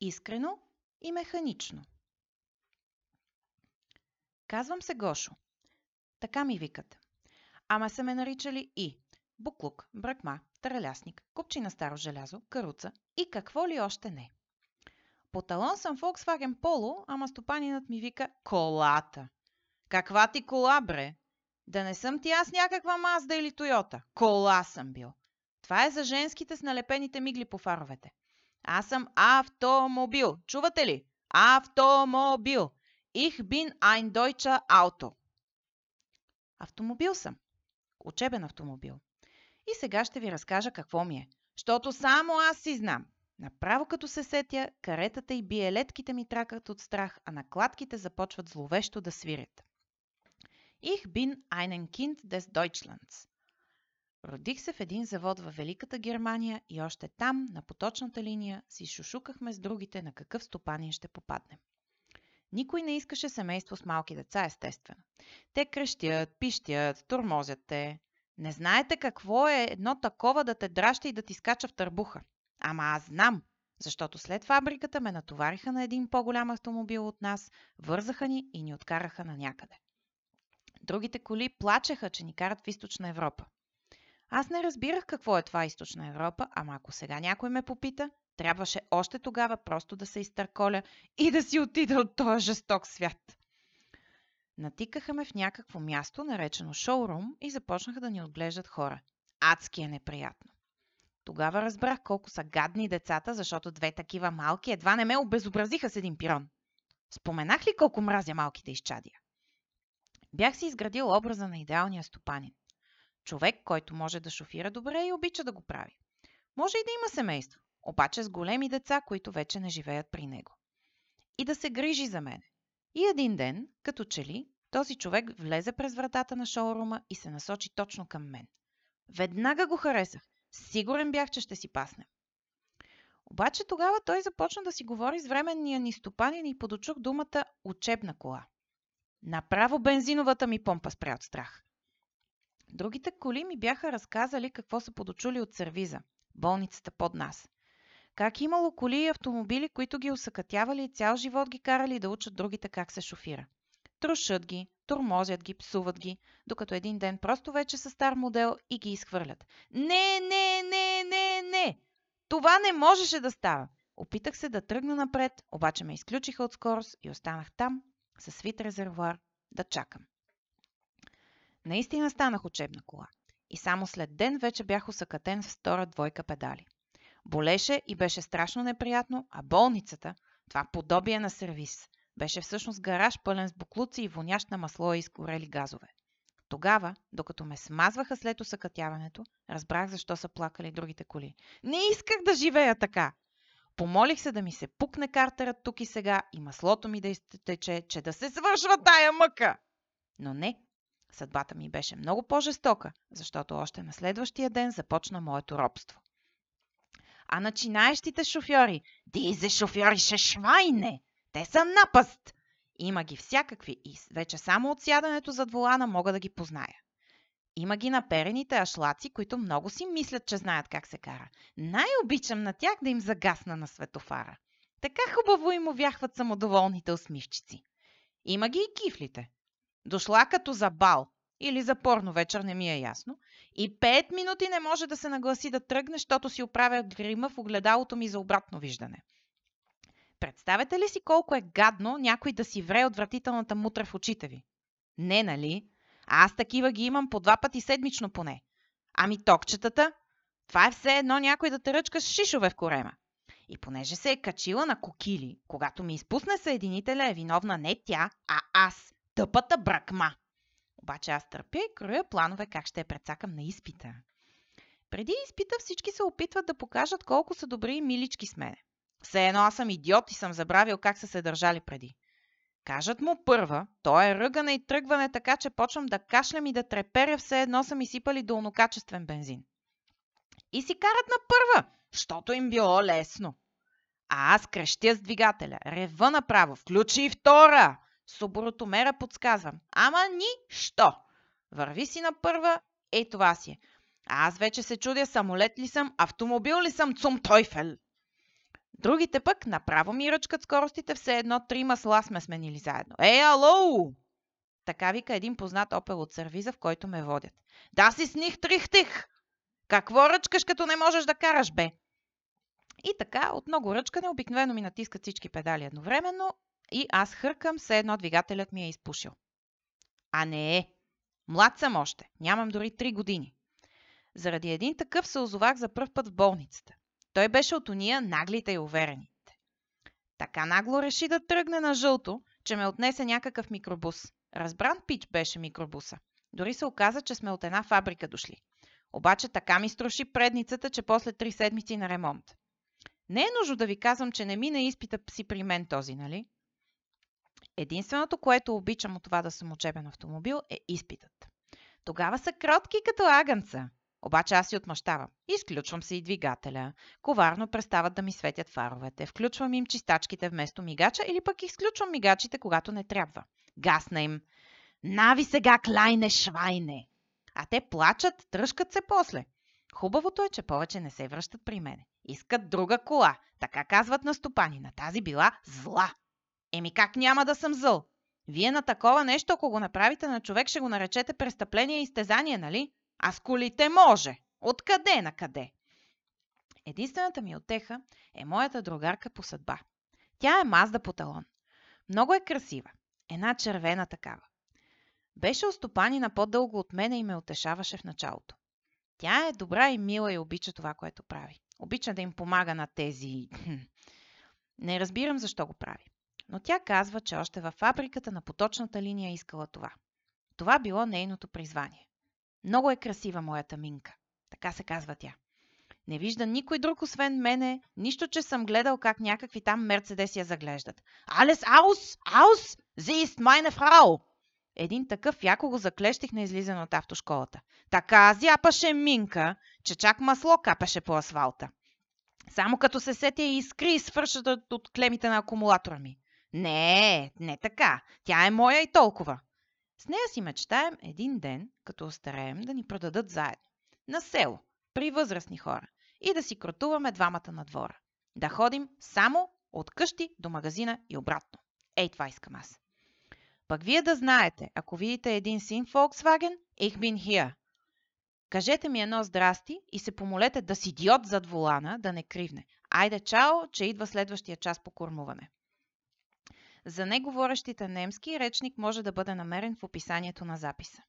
искрено и механично. Казвам се Гошо. Така ми викат. Ама са ме наричали и буклук, бръкма, тралясник, купчина старо желязо, каруца и какво ли още не. По талон съм Volkswagen Polo, ама стопанинът ми вика колата. Каква ти кола, бре? Да не съм ти аз някаква Mazda или Toyota. Кола съм бил. Това е за женските с налепените мигли по фаровете. Аз съм автомобил. Чувате ли? Автомобил. Ich bin ein deutscher Auto. Автомобил съм. Учебен автомобил. И сега ще ви разкажа какво ми е. Щото само аз си знам. Направо като се сетя, каретата и биелетките ми тракат от страх, а накладките започват зловещо да свирят. Ich bin ein Kind des Deutschlands. Родих се в един завод във Великата Германия и още там, на поточната линия, си шушукахме с другите на какъв стопанин ще попаднем. Никой не искаше семейство с малки деца, естествено. Те крещят, пищят, тормозят те. Не знаете какво е едно такова да те драща и да ти скача в търбуха. Ама аз знам, защото след фабриката ме натовариха на един по-голям автомобил от нас, вързаха ни и ни откараха на някъде. Другите коли плачеха, че ни карат в Източна Европа. Аз не разбирах какво е това Източна Европа, ама ако сега някой ме попита, трябваше още тогава просто да се изтърколя и да си отида от този жесток свят. Натикаха ме в някакво място, наречено шоурум, и започнаха да ни отглеждат хора. Адски е неприятно. Тогава разбрах колко са гадни децата, защото две такива малки едва не ме обезобразиха с един пирон. Споменах ли колко мразя малките изчадия? Бях си изградил образа на идеалния стопанин. Човек, който може да шофира добре и обича да го прави. Може и да има семейство, обаче с големи деца, които вече не живеят при него. И да се грижи за мен. И един ден, като че ли, този човек влезе през вратата на шоурума и се насочи точно към мен. Веднага го харесах. Сигурен бях, че ще си пасне. Обаче тогава той започна да си говори с временния ни стопанин и подочух думата учебна кола. Направо бензиновата ми помпа спря от страх. Другите коли ми бяха разказали какво са подочули от сервиза, болницата под нас. Как имало коли и автомобили, които ги усъкътявали и цял живот ги карали да учат другите как се шофира. Трошат ги, тормозят ги, псуват ги, докато един ден просто вече са стар модел и ги изхвърлят. Не! Това не можеше да става! Опитах се да тръгна напред, обаче ме изключиха от скорост и останах там, със свит резервуар, да чакам. Наистина станах учебна кола. И само след ден вече бях усъкатен с втора двойка педали. Болеше и беше страшно неприятно, а болницата, това подобие на сервис, беше всъщност гараж пълен с буклуци и вонящ на масло и изгорели газове. Тогава, докато ме смазваха след усъкътяването, разбрах защо са плакали другите коли. Не исках да живея така! Помолих се да ми се пукне картерът тук и сега и маслото ми да изтече, че да се свършва тая мъка! Но не, съдбата ми беше много по-жестока, защото още на следващия ден започна моето робство. А начинаещите шофьори, дизе шофьорише швайне! Те са напаст! Има ги всякакви и вече само от сядането зад волана мога да ги позная. Има ги наперените ашлаци, които много си мислят, че знаят как се кара. Най-обичам на тях да им загасна на светофара. Така хубаво им увяхват самодоволните усмивчици. Има ги и кифлите. Дошла като за бал или за порно вечер, не ми е ясно. И 5 минути не може да се нагласи да тръгне, щото си оправя грима в огледалото ми за обратно виждане. Представете ли си колко е гадно някой да си вре отвратителната мутра в очите ви? Не, нали? Аз такива ги имам по 2 пъти седмично поне. Ами токчетата? Това е все едно някой да те ръчка с шишове в корема. И понеже се е качила на кокили, когато ми изпусне съединителя, е виновна не тя, а аз. Тъпата бракма. Обаче аз търпя и кроя планове как ще я прецакам на изпита. Преди изпита всички се опитват да покажат колко са добри и милички с мене. Все едно аз съм идиот и съм забравил как са се държали преди. Кажат му първа, то е ръгане и тръгване така, че почвам да кашлям и да треперя, все едно са ми сипали долнокачествен бензин. И си карат на първа, щото им било лесно. А аз крещя с двигателя, рева направо, включи и втора. С оборотомера подсказвам, ама нищо. Върви си на първа, ей това си е. А аз вече се чудя, самолет ли съм, автомобил ли съм, цум Тойфел. Другите пък направо ми ръчкат скоростите, все едно 3 масла сме сменили заедно. Е, алоу! Така вика един познат Опел от сервиза, в който ме водят. Да си сних-трих-тих! Какво ръчкаш, като не можеш да караш, бе? И така, от много ръчкане, обикновено ми натискат всички педали едновременно и аз хъркам, все едно двигателят ми е изпушил. А не е. Млад съм още. Нямам дори 3 години. Заради един такъв се озовах за пръв път в болницата. Той беше от уния наглите и уверените. Така нагло реши да тръгне на жълто, че ме отнесе някакъв микробус. Разбран пич беше микробуса. Дори се оказа, че сме от една фабрика дошли. Обаче така ми струши предницата, че после 3 седмици на ремонт. Не е нужно да ви казвам, че не мина изпита си при мен този, нали? Единственото, което обичам от това да съм учебен автомобил, е изпитът. Тогава са кротки като агънца. Обаче аз си отмъщавам. Изключвам се и двигателя. Коварно престават да ми светят фаровете. Включвам им чистачките вместо мигача или пък изключвам мигачите, когато не трябва. Гасна им. Нави сега, клайне, швайне! А те плачат, тръшкат се после. Хубавото е, че повече не се връщат при мене. Искат друга кола. Така казват на стопанина. Тази била зла. Еми как няма да съм зъл? Вие на такова нещо, ако го направите на човек, ще го наречете престъпление и изтезание, нали? А с колите може. Откъде на къде? Единствената ми утеха е моята другарка по съдба. Тя е Mazda по талон. Много е красива. Една червена такава. Беше у стопанина по-дълго от мене и ме утешаваше в началото. Тя е добра и мила и обича това, което прави. Обича да им помага на тези... Не разбирам защо го прави. Но тя казва, че още във фабриката на поточната линия искала това. Това било нейното призвание. Много е красива моята Минка. Така се казва тя. Не вижда никой друг освен мене, нищо, че съм гледал как някакви там Мерцедес я заглеждат. Алес аус! Аус! Зи ист майне фрау! Един такъв яко го заклещих на излизане от автошколата. Така зяпаше Минка, че чак масло капеше по асфалта. Само като се сетя и искри и свършат от клемите на акумулатора ми. Не, не така. Тя е моя и толкова. С нея си мечтаем един ден, като остареем, да ни продадат заедно. На село, при възрастни хора. И да си кротуваме двамата на двора. Да ходим само от къщи до магазина и обратно. Ей, това искам аз. Пък вие да знаете, ако видите един син Volkswagen, ich bin hier. Кажете ми едно здрасти и се помолете да си идиот зад волана, да не кривне. Айде, чао, че идва следващия час по кормуване. За неговорещите немски речник може да бъде намерен в описанието на записа.